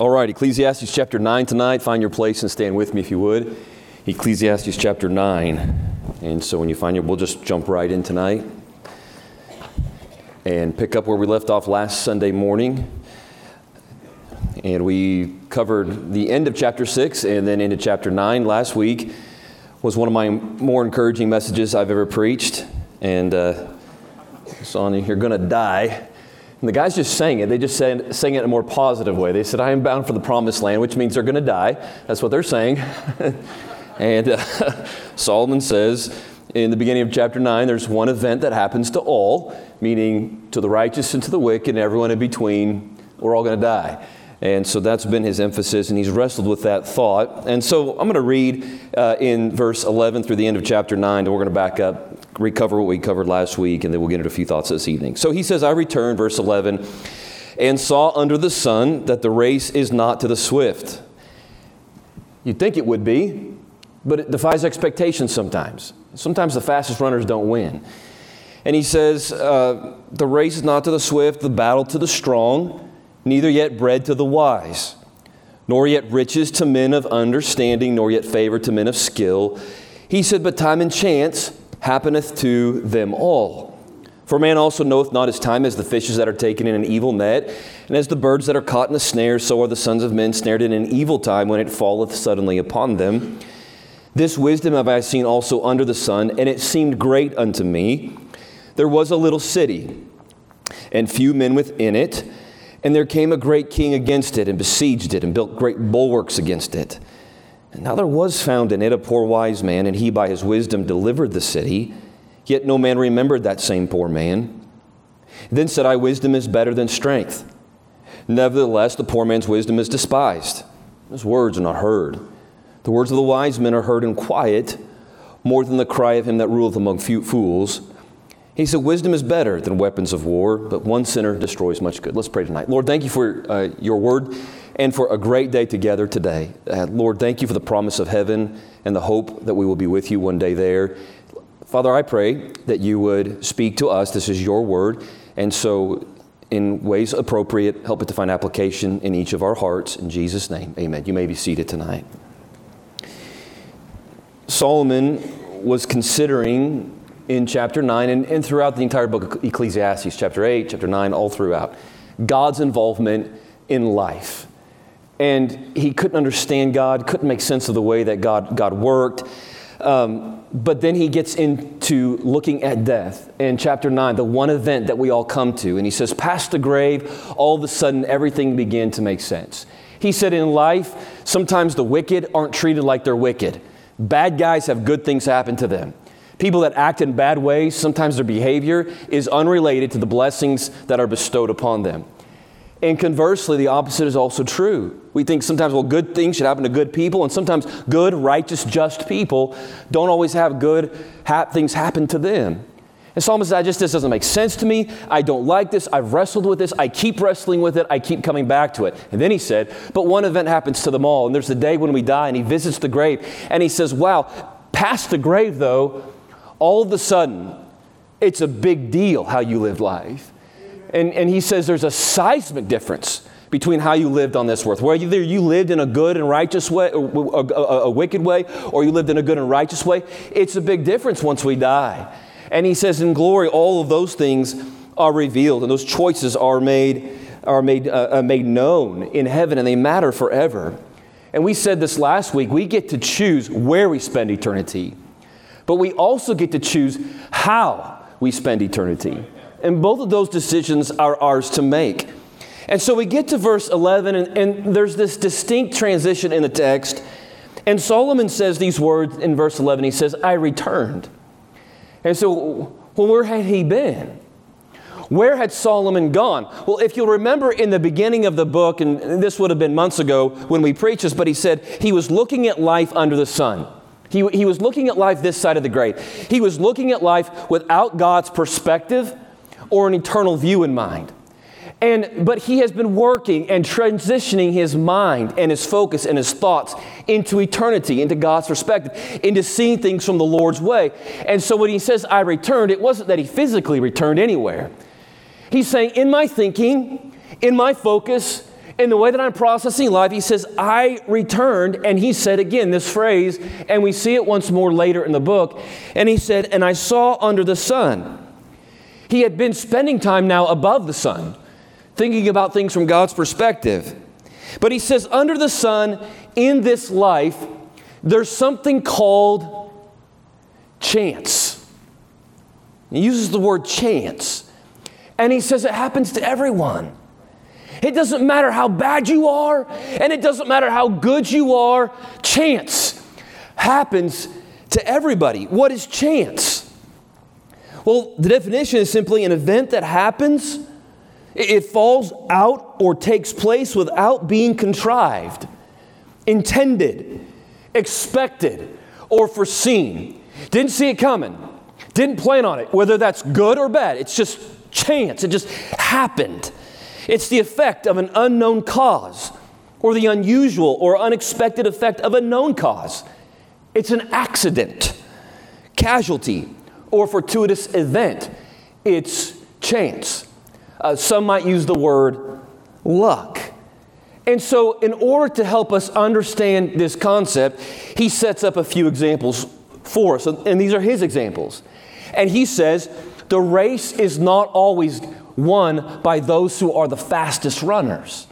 All right, Ecclesiastes chapter 9 tonight. Find your place and stand with me if you would. Ecclesiastes chapter 9. And so when you find it, we'll just jump right in tonight and pick up where we left off last Sunday morning. And we covered the end of chapter 6 and then into chapter 9 last week. Was one of my more encouraging messages I've ever preached. And it's on "You're Gonna Die." And the guys just sang it. They just sang it in a more positive way. They said, "I am bound for the promised land," which means they're going to die. That's what they're saying. And Solomon says in the beginning of chapter 9, there's one event that happens to all, meaning to the righteous and to the wicked and everyone in between, we're all going to die. And so that's been his emphasis, and he's wrestled with that thought. And so I'm going to read in verse 11 through the end of chapter 9, and we're going to back up, recover what we covered last week, and then we'll get into a few thoughts this evening. So he says, "I returned," verse 11, "and saw under the sun that the race is not to the swift." You'd think it would be, but it defies expectation sometimes. Sometimes the fastest runners don't win. And he says, "The race is not to the swift, the battle to the strong, neither yet bread to the wise, nor yet riches to men of understanding, nor yet favor to men of skill." He said, "But time and chance happeneth to them all. For man also knoweth not his time, as the fishes that are taken in an evil net, and as the birds that are caught in a snare, so are the sons of men snared in an evil time, when it falleth suddenly upon them. This wisdom have I seen also under the sun, and it seemed great unto me. There was a little city, and few men within it, and there came a great king against it, and besieged it, and built great bulwarks against it. And now there was found in it a poor wise man, and he by his wisdom delivered the city. Yet no man remembered that same poor man. Then said I, wisdom is better than strength. Nevertheless, the poor man's wisdom is despised. His words are not heard. The words of the wise men are heard in quiet, more than the cry of him that ruleth among few fools." He said, "Wisdom is better than weapons of war, but one sinner destroys much good." Let's pray tonight. Lord, thank you for your word and for a great day together today. Lord, thank you for the promise of heaven and the hope that we will be with you one day there. Father, I pray that you would speak to us. This is your word. And so in ways appropriate, help it to find application in each of our hearts. In Jesus' name, amen. You may be seated tonight. Solomon was considering in chapter 9 and throughout the entire book of Ecclesiastes, chapter 8, chapter 9, all throughout, God's involvement in life. And he couldn't understand God, couldn't make sense of the way that God worked. But then he gets into looking at death in chapter 9, the one event that we all come to. And he says, past the grave, all of a sudden everything began to make sense. He said in life, sometimes the wicked aren't treated like they're wicked. Bad guys have good things happen to them. People that act in bad ways, sometimes their behavior is unrelated to the blessings that are bestowed upon them. And conversely, the opposite is also true. We think sometimes, well, good things should happen to good people, and sometimes good, righteous, just people don't always have good things happen to them. And Solomon says, this doesn't make sense to me. I don't like this. I've wrestled with this. I keep wrestling with it. I keep coming back to it. And then he said, but one event happens to them all, and there's the day when we die, and he visits the grave, and he says, wow, past the grave, though, all of a sudden, it's a big deal how you live life. And he says there's a seismic difference between how you lived on this earth. Whether you lived in a good and righteous way, or a wicked way, or you lived in a good and righteous way, it's a big difference once we die. And he says in glory, all of those things are revealed, and those choices are made known in heaven, and they matter forever. And we said this last week, we get to choose where we spend eternity. But we also get to choose how we spend eternity. And both of those decisions are ours to make. And so we get to verse 11, and there's this distinct transition in the text. And Solomon says these words in verse 11. He says, I returned. And so, well, where had he been? Where had Solomon gone? Well, if you'll remember in the beginning of the book, and this would have been months ago when we preached this, but he said he was looking at life under the sun. He was looking at life this side of the grave. He was looking at life without God's perspective or an eternal view in mind. But he has been working and transitioning his mind and his focus and his thoughts into eternity, into God's perspective, into seeing things from the Lord's way. And so when he says, I returned, it wasn't that he physically returned anywhere. He's saying, in my thinking, in my focus, in the way that I'm processing life, he says, I returned, and he said again this phrase, and we see it once more later in the book, and he said, and I saw under the sun. He had been spending time now above the sun, thinking about things from God's perspective. But he says, under the sun, in this life, there's something called chance. He uses the word chance. And he says it happens to everyone. It doesn't matter how bad you are, and it doesn't matter how good you are. Chance happens to everybody. What is chance? Well, the definition is simply an event that happens. It falls out or takes place without being contrived, intended, expected, or foreseen. Didn't see it coming. Didn't plan on it, whether that's good or bad. It's just chance. It just happened. It's the effect of an unknown cause or the unusual or unexpected effect of a known cause. It's an accident, casualty, or fortuitous event. It's chance. Some might use the word luck. And so in order to help us understand this concept, he sets up a few examples for us. And these are his examples. And he says, the race is not always won by those who are the fastest runners.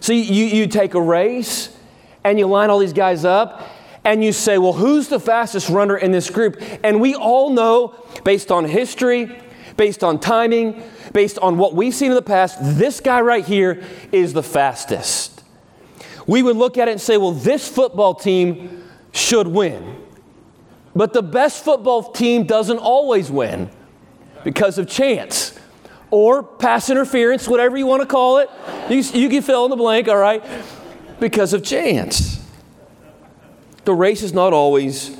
So you take a race and you line all these guys up, and you say, well, who's the fastest runner in this group? And we all know, based on history, based on timing, based on what we've seen in the past, this guy right here is the fastest. We would look at it and say, well, this football team should win. But the best football team doesn't always win because of chance or pass interference, whatever you want to call it. You can fill in the blank, all right, because of chance. The race is not always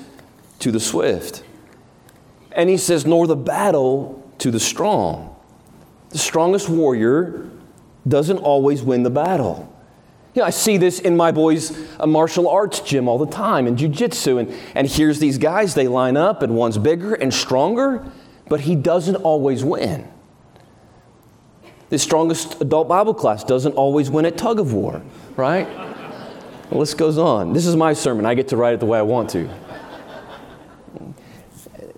to the swift. And he says, nor the battle to the strong. The strongest warrior doesn't always win the battle. You know, I see this in my boys' martial arts gym all the time, in jiu-jitsu. And here's these guys, they line up, and one's bigger and stronger, but he doesn't always win. The strongest adult Bible class doesn't always win at tug of war, right? The list goes on. This is my sermon. I get to write it the way I want to.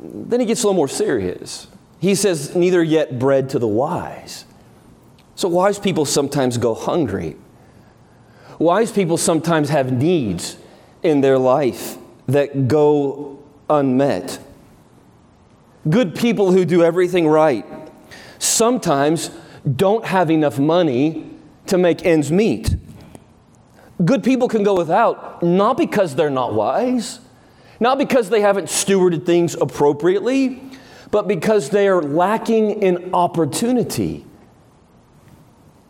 Then he gets a little more serious. He says, neither yet bread to the wise. So wise people sometimes go hungry. Wise people sometimes have needs in their life that go unmet. Good people who do everything right sometimes don't have enough money to make ends meet. Good people can go without, not because they're not wise, not because they haven't stewarded things appropriately, but because they are lacking in opportunity.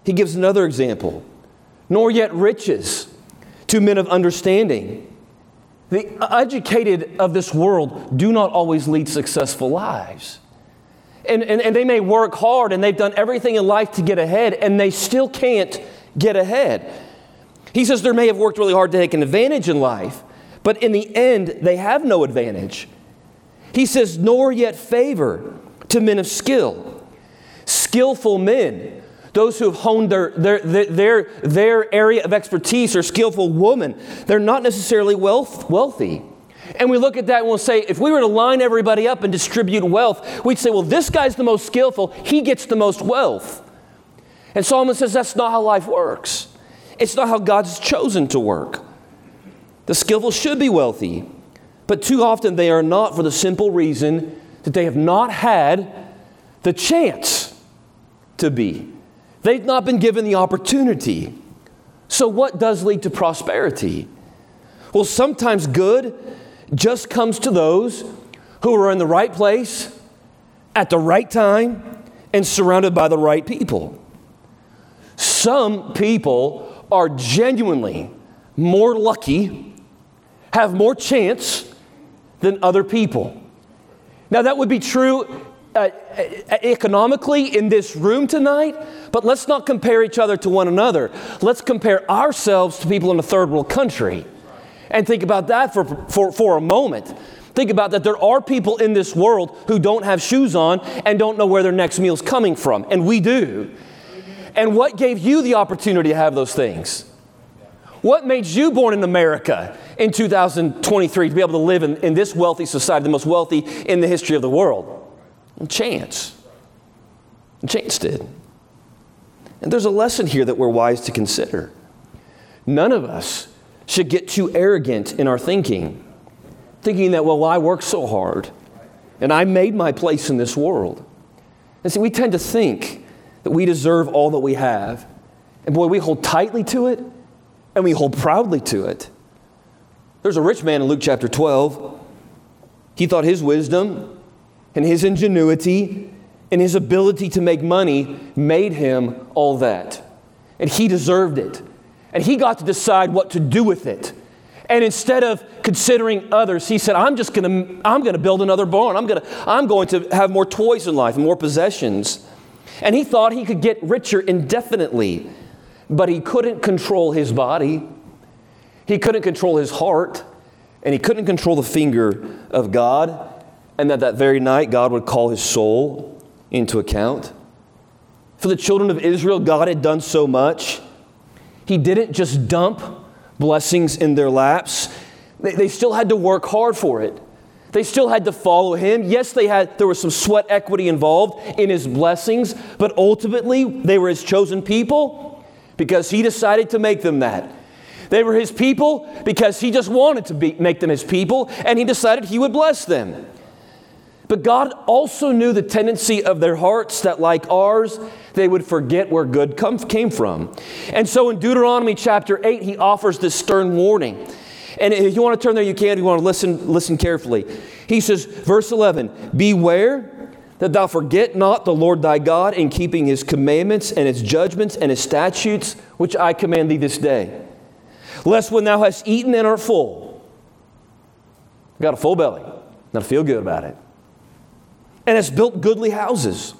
He gives another example. Nor yet riches to men of understanding. The educated of this world do not always lead successful lives. And they may work hard, and they've done everything in life to get ahead, and they still can't get ahead. He says they may have worked really hard to take an advantage in life, but in the end, they have no advantage. He says, nor yet favor to men of skill. Skillful men, those who have honed their area of expertise, or skillful women, they're not necessarily wealthy. And we look at that and we'll say, if we were to line everybody up and distribute wealth, we'd say, well, this guy's the most skillful. He gets the most wealth. And Solomon says that's not how life works. It's not how God's chosen to work. The skillful should be wealthy, but too often they are not, for the simple reason that they have not had the chance to be. They've not been given the opportunity. So what does lead to prosperity? Well, sometimes good just comes to those who are in the right place at the right time and surrounded by the right people. Some people are genuinely more lucky, have more chance than other people. Now, that would be true economically in this room tonight, but let's not compare each other to one another. Let's compare ourselves to people in a third world country and think about that for a moment. Think about that. There are people in this world who don't have shoes on and don't know where their next meal's coming from, and we do. And what gave you the opportunity to have those things? What made you born in America in 2023 to be able to live in this wealthy society, the most wealthy in the history of the world? And chance. And chance did. And there's a lesson here that we're wise to consider. None of us should get too arrogant in our thinking that, well, I worked so hard and I made my place in this world. And see, we tend to think that we deserve all that we have. And boy, we hold tightly to it and we hold proudly to it. There's a rich man in Luke chapter 12. He thought his wisdom and his ingenuity and his ability to make money made him all that. And he deserved it. And he got to decide what to do with it. And instead of considering others, he said, I'm going to build another barn. I'm going to have more toys in life and more possessions. And he thought he could get richer indefinitely, but he couldn't control his body. He couldn't control his heart, and he couldn't control the finger of God. And that very night, God would call his soul into account. For the children of Israel, God had done so much. He didn't just dump blessings in their laps. They still had to work hard for it. They still had to follow him. Yes, there was some sweat equity involved in his blessings, but ultimately they were his chosen people because he decided to make them that. They were his people because he just wanted to make them his people, and he decided he would bless them. But God also knew the tendency of their hearts that, like ours, they would forget where good came from. And so in Deuteronomy chapter 8, he offers this stern warning. And if you want to turn there, you can. If you want to listen carefully. He says, verse 11, beware that thou forget not the Lord thy God in keeping his commandments and his judgments and his statutes, which I command thee this day. Lest when thou hast eaten and art full, got a full belly, not feel good about it, and hast built goodly houses,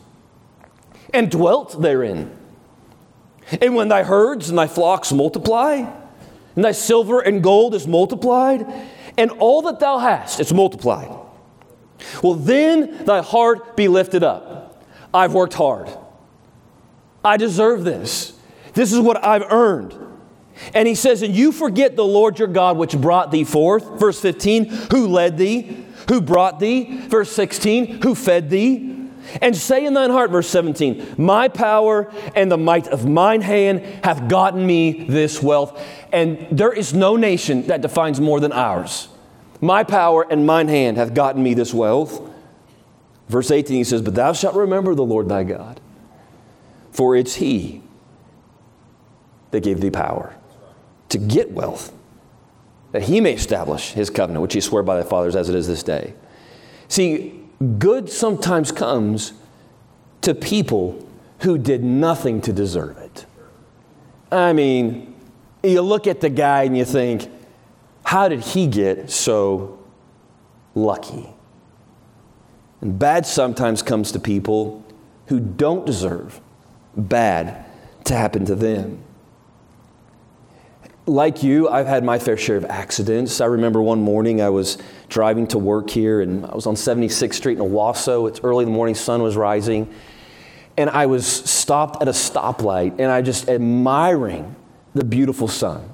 and dwelt therein. And when thy herds and thy flocks multiply, and thy silver and gold is multiplied, and all that thou hast is multiplied, well, then thy heart be lifted up. I've worked hard. I deserve this. This is what I've earned. And he says, and you forget the Lord your God, which brought thee forth. Verse 15, who led thee, who brought thee, verse 16, who fed thee, and say in thine heart, verse 17, my power and the might of mine hand hath gotten me this wealth. And there is no nation that defines more than ours. My power and mine hand hath gotten me this wealth. Verse 18, he says, but thou shalt remember the Lord thy God, for it's he that gave thee power to get wealth, that he may establish his covenant, which he swore by thy fathers as it is this day. See, good sometimes comes to people who did nothing to deserve it. I mean, you look at the guy and you think, how did he get so lucky? And bad sometimes comes to people who don't deserve bad to happen to them. Like you, I've had my fair share of accidents. I remember one morning I was driving to work here, and I was on 76th Street in Owasso. It's early in the morning, sun was rising, and I was stopped at a stoplight, and I just admiring the beautiful sun.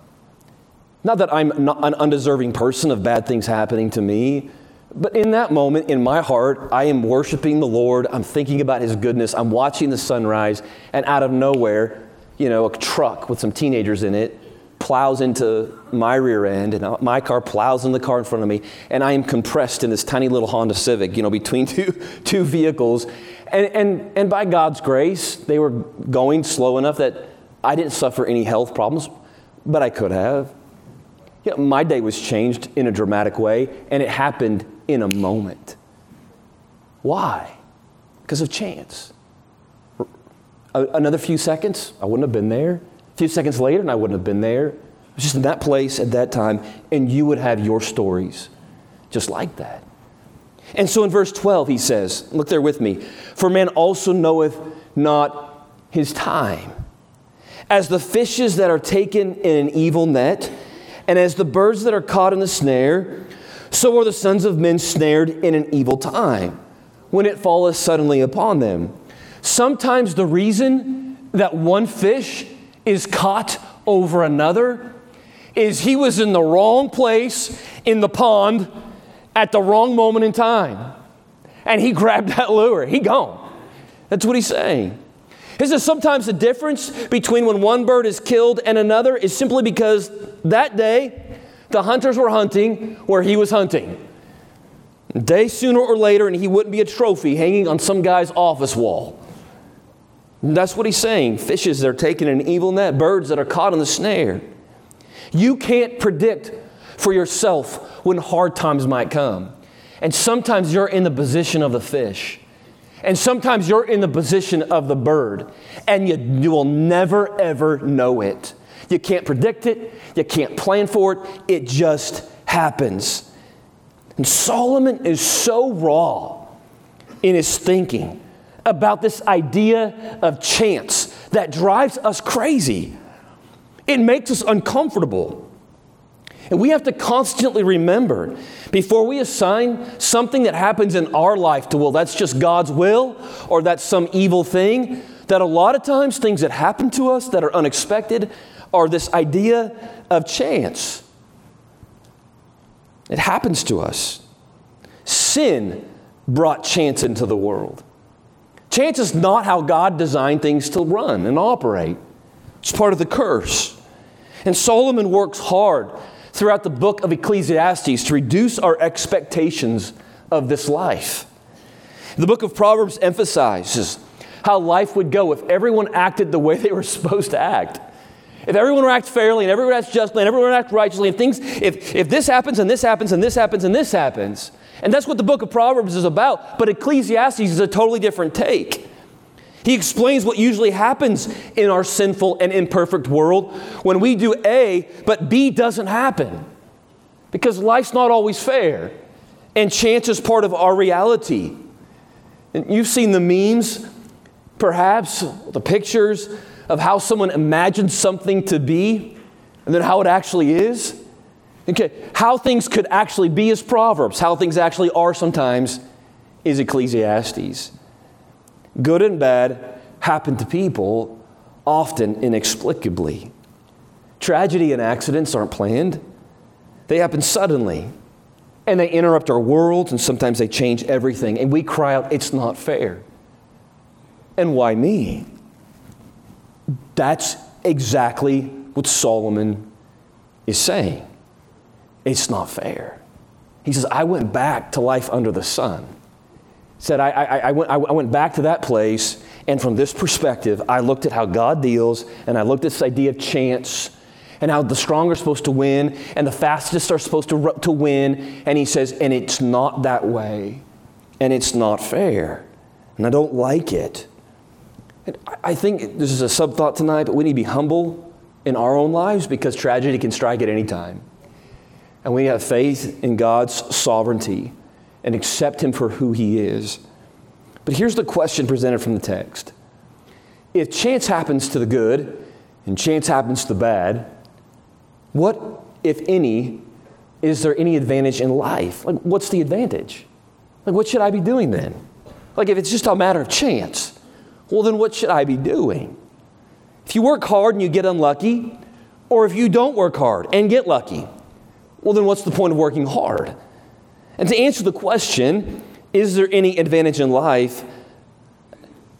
Not that I'm not an undeserving person of bad things happening to me, but in that moment, in my heart, I am worshiping the Lord. I'm thinking about his goodness. I'm watching the sunrise, and out of nowhere, a truck with some teenagers in it plows into my rear end, and my car plows in the car in front of me, and I am compressed in this tiny little Honda Civic, between two vehicles. And by God's grace, they were going slow enough that I didn't suffer any health problems, but I could have. My day was changed in a dramatic way, and it happened in a moment. Why? Because of chance. Another few seconds, I wouldn't have been there. A few seconds later, and I wouldn't have been there. I was just in that place at that time, and you would have your stories just like that. And so in verse 12, he says, look there with me, for man also knoweth not his time, as the fishes that are taken in an evil net, and as the birds that are caught in the snare, so are the sons of men snared in an evil time, when it falleth suddenly upon them. Sometimes the reason that one fish is caught over another is he was in the wrong place in the pond at the wrong moment in time. And he grabbed that lure. He gone. That's what he's saying. He says sometimes the difference between when one bird is killed and another is simply because that day the hunters were hunting where he was hunting. A day sooner or later, and he wouldn't be a trophy hanging on some guy's office wall. And that's what he's saying. Fishes that are taken in an evil net, birds that are caught in the snare. You can't predict for yourself when hard times might come. And sometimes you're in the position of the fish. And sometimes you're in the position of the bird. And you will never, ever know it. You can't predict it. You can't plan for it. It just happens. And Solomon is so raw in his thinking about this idea of chance that drives us crazy. It makes us uncomfortable. And we have to constantly remember before we assign something that happens in our life to, well, that's just God's will or that's some evil thing, that a lot of times things that happen to us that are unexpected are this idea of chance. It happens to us. Sin brought chance into the world. Chance is not how God designed things to run and operate. It's part of the curse. And Solomon works hard throughout the book of Ecclesiastes to reduce our expectations of this life. The book of Proverbs emphasizes how life would go if everyone acted the way they were supposed to act. If everyone acts fairly and everyone acts justly and everyone acts righteously and things, if this happens and this happens and this happens and this happens. And that's what the book of Proverbs is about. But Ecclesiastes is a totally different take. He explains what usually happens in our sinful and imperfect world when we do A, but B doesn't happen. Because life's not always fair. And chance is part of our reality. And you've seen the memes, perhaps, the pictures of how someone imagines something to be and then how it actually is. Okay, how things could actually be is Proverbs. How things actually are sometimes is Ecclesiastes. Good and bad happen to people, often inexplicably. Tragedy and accidents aren't planned. They happen suddenly. And they interrupt our worlds, and sometimes they change everything. And we cry out, it's not fair. And why me? That's exactly what Solomon is saying. It's not fair. He says, I went back to life under the sun. Said, I went back to that place, and from this perspective, I looked at how God deals, and I looked at this idea of chance, and how the strong are supposed to win, and the fastest are supposed to win, and he says, and it's not that way, and it's not fair, and I don't like it. And I think this is a sub-thought tonight, but we need to be humble in our own lives because tragedy can strike at any time. And we have faith in God's sovereignty and accept Him for who He is. But here's the question presented from the text. If chance happens to the good and chance happens to the bad, what, if any, is there any advantage in life? Like, what's the advantage? Like, what should I be doing then? Like, if it's just a matter of chance, well, then what should I be doing? If you work hard and you get unlucky, or if you don't work hard and get lucky, well, then what's the point of working hard? And to answer the question, is there any advantage in life?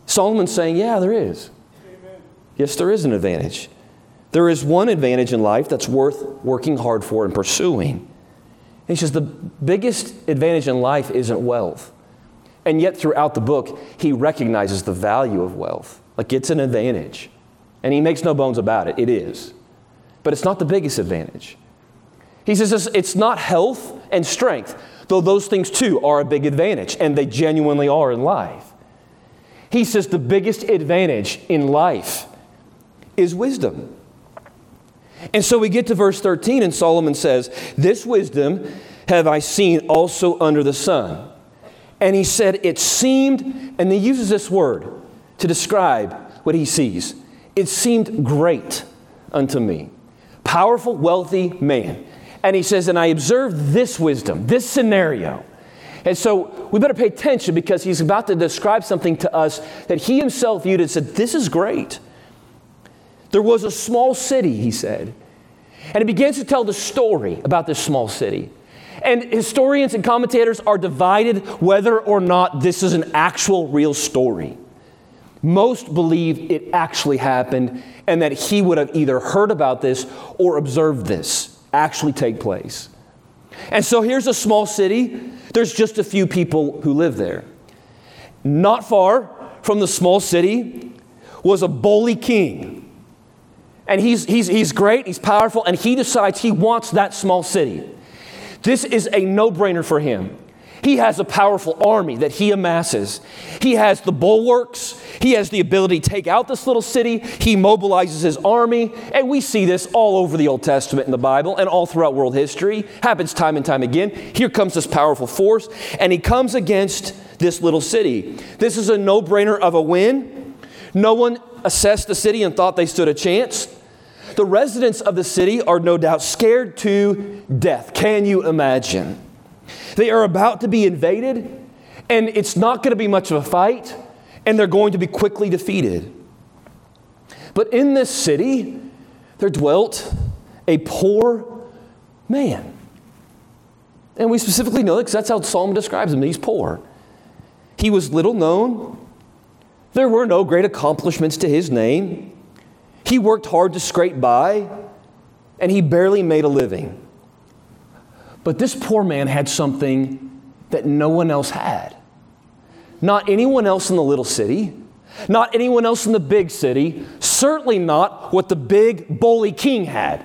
Solomon's saying, yeah, there is. Amen. Yes, there is an advantage. There is one advantage in life that's worth working hard for and pursuing. And he says the biggest advantage in life isn't wealth. And yet throughout the book, he recognizes the value of wealth. Like it's an advantage. And he makes no bones about it. It is. But it's not the biggest advantage. He says it's not health and strength, though those things too are a big advantage, and they genuinely are in life. He says the biggest advantage in life is wisdom. And so we get to verse 13, and Solomon says, this wisdom have I seen also under the sun. And he said, it seemed, and he uses this word to describe what he sees. It seemed great unto me. Powerful, wealthy man. And he says, and I observed this wisdom, this scenario. And so we better pay attention because he's about to describe something to us that he himself viewed and said, this is great. There was a small city, he said. And he begins to tell the story about this small city. And historians and commentators are divided whether or not this is an actual real story. Most believe it actually happened and that he would have either heard about this or observed this actually take place. And so here's a small city. There's just a few people who live there. Not far from the small city was a bully king. And he's great, he's powerful, and he decides he wants that small city. This is a no-brainer for him. He has a powerful army that he amasses. He has the bulwarks. He has the ability to take out this little city. He mobilizes his army. And we see this all over the Old Testament in the Bible and all throughout world history. Happens time and time again. Here comes this powerful force, and he comes against this little city. This is a no-brainer of a win. No one assessed the city and thought they stood a chance. The residents of the city are no doubt scared to death. Can you imagine? They are about to be invaded, and it's not going to be much of a fight, and they're going to be quickly defeated. But in this city, there dwelt a poor man. And we specifically know that because that's how Solomon describes him. He's poor. He was little known. There were no great accomplishments to his name. He worked hard to scrape by, and he barely made a living. But this poor man had something that no one else had. Not anyone else in the little city, not anyone else in the big city, certainly not what the big bully king had.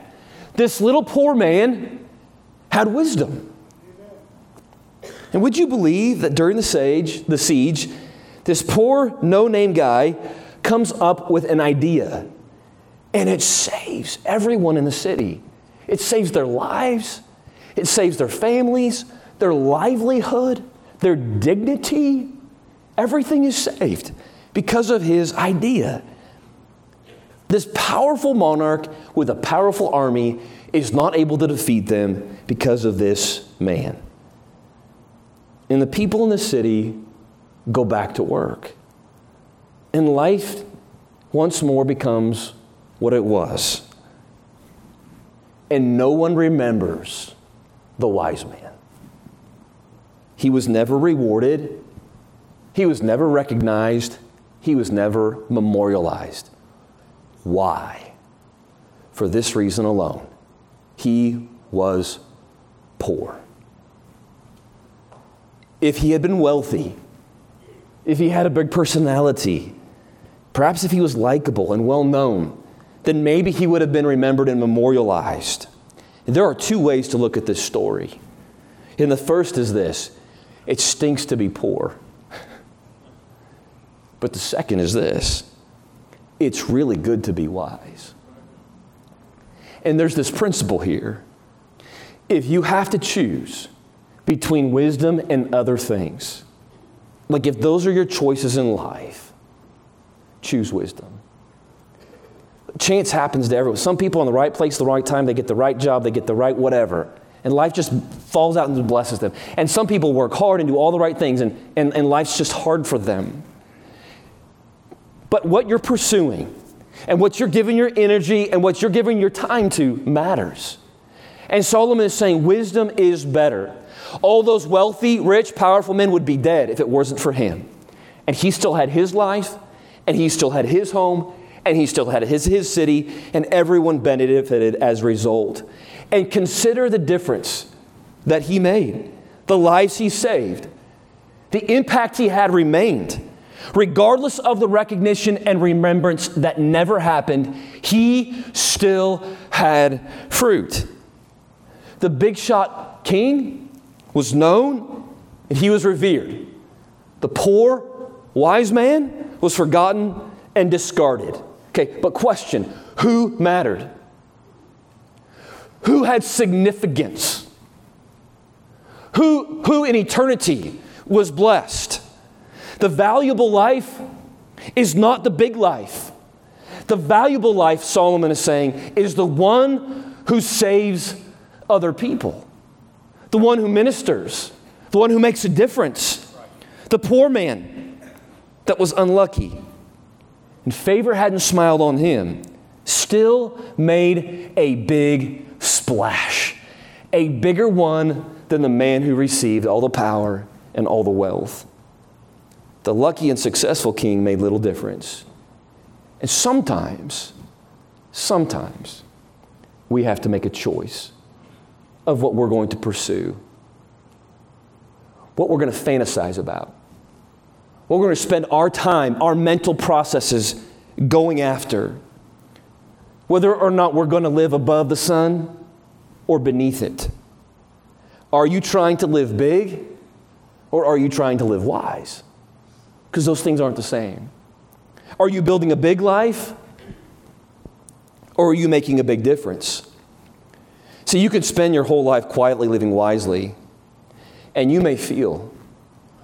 This little poor man had wisdom. And would you believe that during the siege, this poor no-name guy comes up with an idea, and it saves everyone in the city. It saves their lives. It saves their families, their livelihood, their dignity. Everything is saved because of his idea. This powerful monarch with a powerful army is not able to defeat them because of this man. And the people in the city go back to work. And life once more becomes what it was. And no one remembers the wise man. He was never rewarded. He was never recognized. He was never memorialized. Why? For this reason alone. He was poor. If he had been wealthy, if he had a big personality, perhaps if he was likable and well-known, then maybe he would have been remembered and memorialized. There are two ways to look at this story. And the first is this: it stinks to be poor. But the second is this: it's really good to be wise. And there's this principle here. If you have to choose between wisdom and other things, like if those are your choices in life, choose wisdom. Chance happens to everyone. Some people in the right place, the right time, they get the right job, they get the right whatever. And life just falls out and blesses them. And some people work hard and do all the right things, and life's just hard for them. But what you're pursuing and what you're giving your energy and what you're giving your time to matters. And Solomon is saying wisdom is better. All those wealthy, rich, powerful men would be dead if it wasn't for him. And he still had his life, and he still had his home, and he still had his city, and everyone benefited as a result. And consider the difference that he made, the lives he saved, the impact he had remained. Regardless of the recognition and remembrance that never happened, he still had fruit. The big shot king was known, and he was revered. The poor, wise man was forgotten and discarded. Okay, but question, who mattered? Who had significance? Who in eternity was blessed? The valuable life is not the big life. The valuable life, Solomon is saying, is the one who saves other people. The one who ministers. The one who makes a difference. The poor man that was unlucky. And favor hadn't smiled on him still made a big splash, a bigger one than the man who received all the power and all the wealth. The lucky and successful king made little difference. And sometimes we have to make a choice of what we're going to pursue, what we're going to fantasize about, what we're going to spend our time, our mental processes going after, whether or not we're going to live above the sun or beneath it. Are you trying to live big or are you trying to live wise? Because those things aren't the same. Are you building a big life or are you making a big difference? See, you could spend your whole life quietly living wisely, and you may feel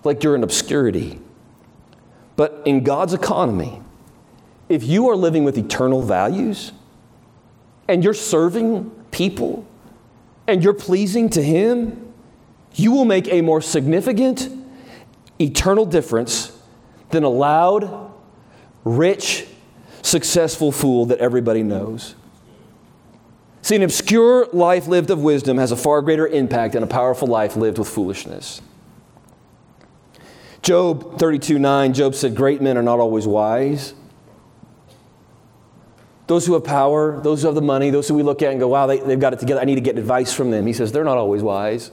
like you're in obscurity. But in God's economy, if you are living with eternal values and you're serving people and you're pleasing to Him, you will make a more significant eternal difference than a loud, rich, successful fool that everybody knows. See, an obscure life lived of wisdom has a far greater impact than a powerful life lived with foolishness. Job 32:9, Job said, "Great men are not always wise." Those who have power, those who have the money, those who we look at and go, wow, they've got it together. I need to get advice from them. He says, they're not always wise.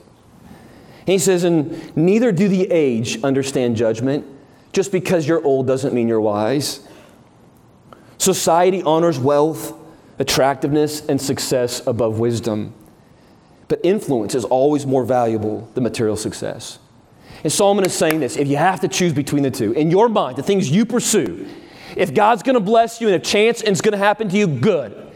And he says, and neither do the aged understand judgment. Just because you're old doesn't mean you're wise. Society honors wealth, attractiveness, and success above wisdom. But influence is always more valuable than material success. And Solomon is saying this, if you have to choose between the two, in your mind, the things you pursue, if God's going to bless you and a chance and it's going to happen to you, good.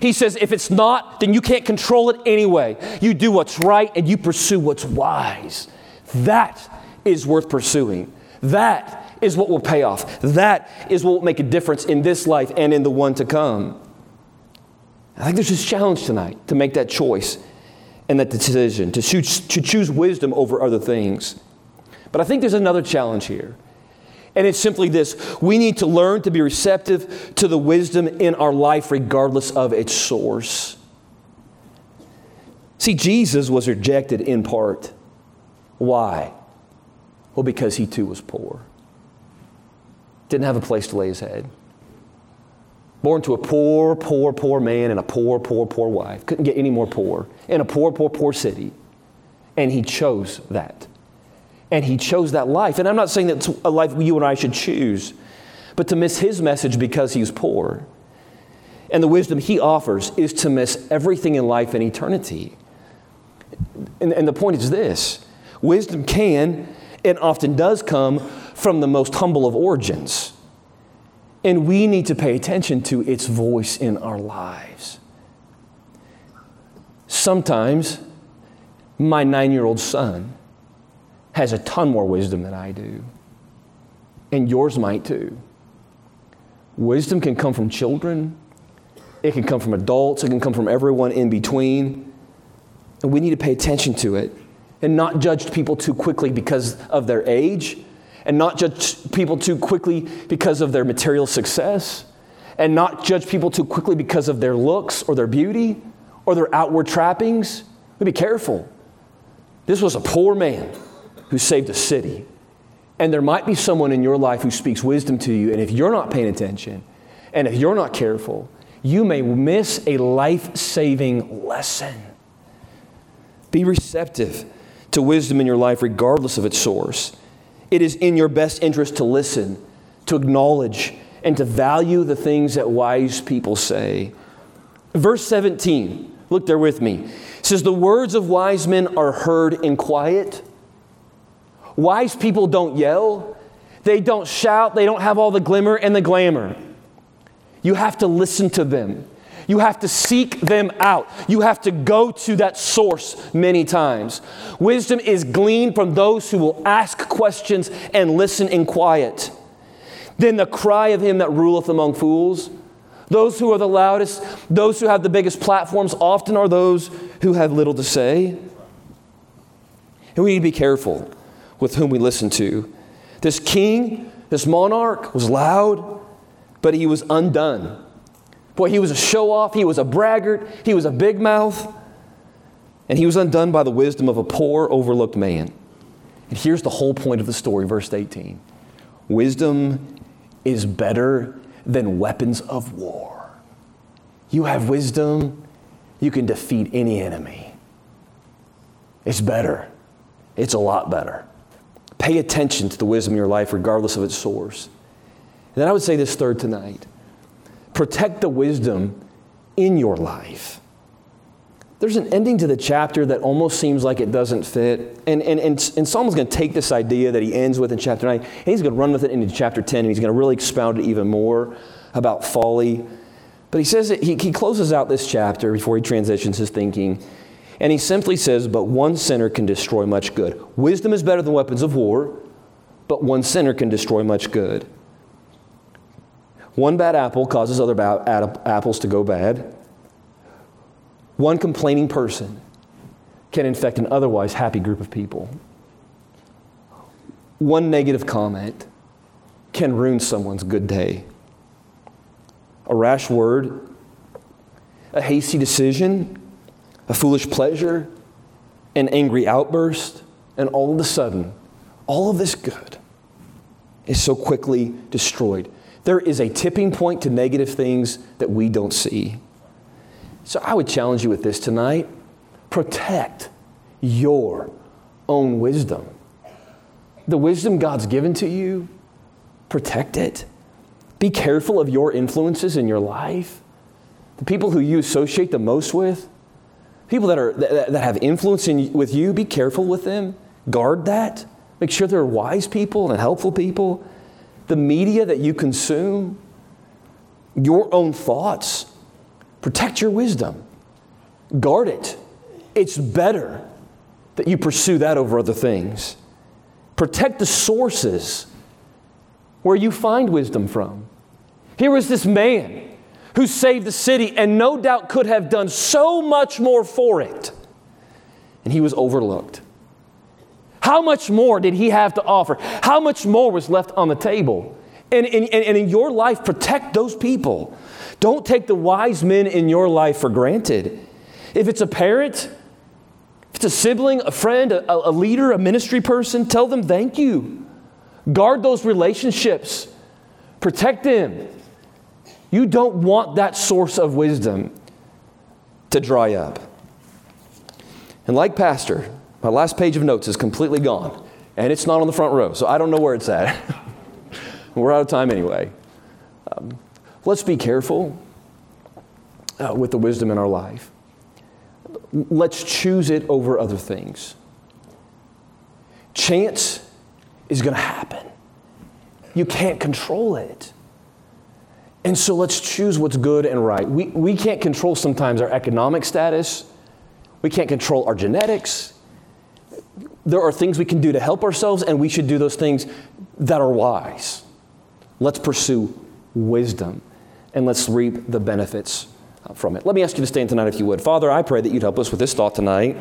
He says, if it's not, then you can't control it anyway. You do what's right and you pursue what's wise. That is worth pursuing. That is what will pay off. That is what will make a difference in this life and in the one to come. I think there's this challenge tonight to make that choice and that decision, to choose wisdom over other things. But I think there's another challenge here. And it's simply this. We need to learn to be receptive to the wisdom in our life regardless of its source. See, Jesus was rejected in part. Why? Well, because he too was poor. Didn't have a place to lay his head. Born to a poor, poor, poor man and a poor, poor, poor wife. Couldn't get any more poor. In a poor, poor, poor city. And he chose that. And he chose that life. And I'm not saying that's a life you and I should choose, but to miss his message because he was poor and the wisdom he offers is to miss everything in life and eternity. And the point is this. Wisdom can and often does come from the most humble of origins. And we need to pay attention to its voice in our lives. Sometimes my 9-year-old son has a ton more wisdom than I do. And yours might too. Wisdom can come from children. It can come from adults. It can come from everyone in between. And we need to pay attention to it and not judge people too quickly because of their age, and not judge people too quickly because of their material success, and not judge people too quickly because of their looks or their beauty or their outward trappings. We'd be careful. This was a poor man who saved a city. And there might be someone in your life who speaks wisdom to you, and if you're not paying attention, and if you're not careful, you may miss a life-saving lesson. Be receptive to wisdom in your life regardless of its source. It is in your best interest to listen, to acknowledge, and to value the things that wise people say. Verse 17, look there with me. It says, the words of wise men are heard in quiet. Wise people don't yell, they don't shout, they don't have all the glimmer and the glamour. You have to listen to them. You have to seek them out. You have to go to that source many times. Wisdom is gleaned from those who will ask questions and listen in quiet. Then the cry of him that ruleth among fools, those who are the loudest, those who have the biggest platforms often are those who have little to say. And we need to be careful with whom we listen to. This king, this monarch was loud, but he was undone Boy, he was a show-off. He was a braggart. He was a big mouth. And he was undone by the wisdom of a poor, overlooked man. And here's the whole point of the story, verse 18. Wisdom is better than weapons of war. You have wisdom, you can defeat any enemy. It's better. It's a lot better. Pay attention to the wisdom in your life, regardless of its source. And then I would say this third tonight. Protect the wisdom in your life. There's an ending to the chapter that almost seems like it doesn't fit. And Solomon's going to take this idea that he ends with in chapter 9, and he's going to run with it into chapter 10, and he's going to really expound it even more about folly. But he says that he closes out this chapter before he transitions his thinking, and he simply says, but one sinner can destroy much good. Wisdom is better than weapons of war, but one sinner can destroy much good. One bad apple causes other bad apples to go bad. One complaining person can infect an otherwise happy group of people. One negative comment can ruin someone's good day. A rash word, a hasty decision, a foolish pleasure, an angry outburst, and all of a sudden, all of this good is so quickly destroyed. There is a tipping point to negative things that we don't see. So I would challenge you with this tonight. Protect your own wisdom. The wisdom God's given to you, protect it. Be careful of your influences in your life. The people who you associate the most with, people that have influence with you, be careful with them. Guard that. Make sure they're wise people and helpful people. The media that you consume, your own thoughts. Protect your wisdom. Guard it. It's better that you pursue that over other things. Protect the sources where you find wisdom from. Here was this man who saved the city and no doubt could have done so much more for it. And he was overlooked. How much more did he have to offer? How much more was left on the table? And in your life, protect those people. Don't take the wise men in your life for granted. If it's a parent, if it's a sibling, a friend, a leader, a ministry person, tell them thank you. Guard those relationships. Protect them. You don't want that source of wisdom to dry up. And like Pastor, my last page of notes is completely gone. And it's not on the front row, so I don't know where it's at. We're out of time anyway. Let's be careful with the wisdom in our life. Let's choose it over other things. Chance is going to happen. You can't control it. And so let's choose what's good and right. We can't control sometimes our economic status. We can't control our genetics. There are things we can do to help ourselves, and we should do those things that are wise. Let's pursue wisdom. And let's reap the benefits from it. Let me ask you to stand tonight if you would. Father, I pray that you'd help us with this thought tonight.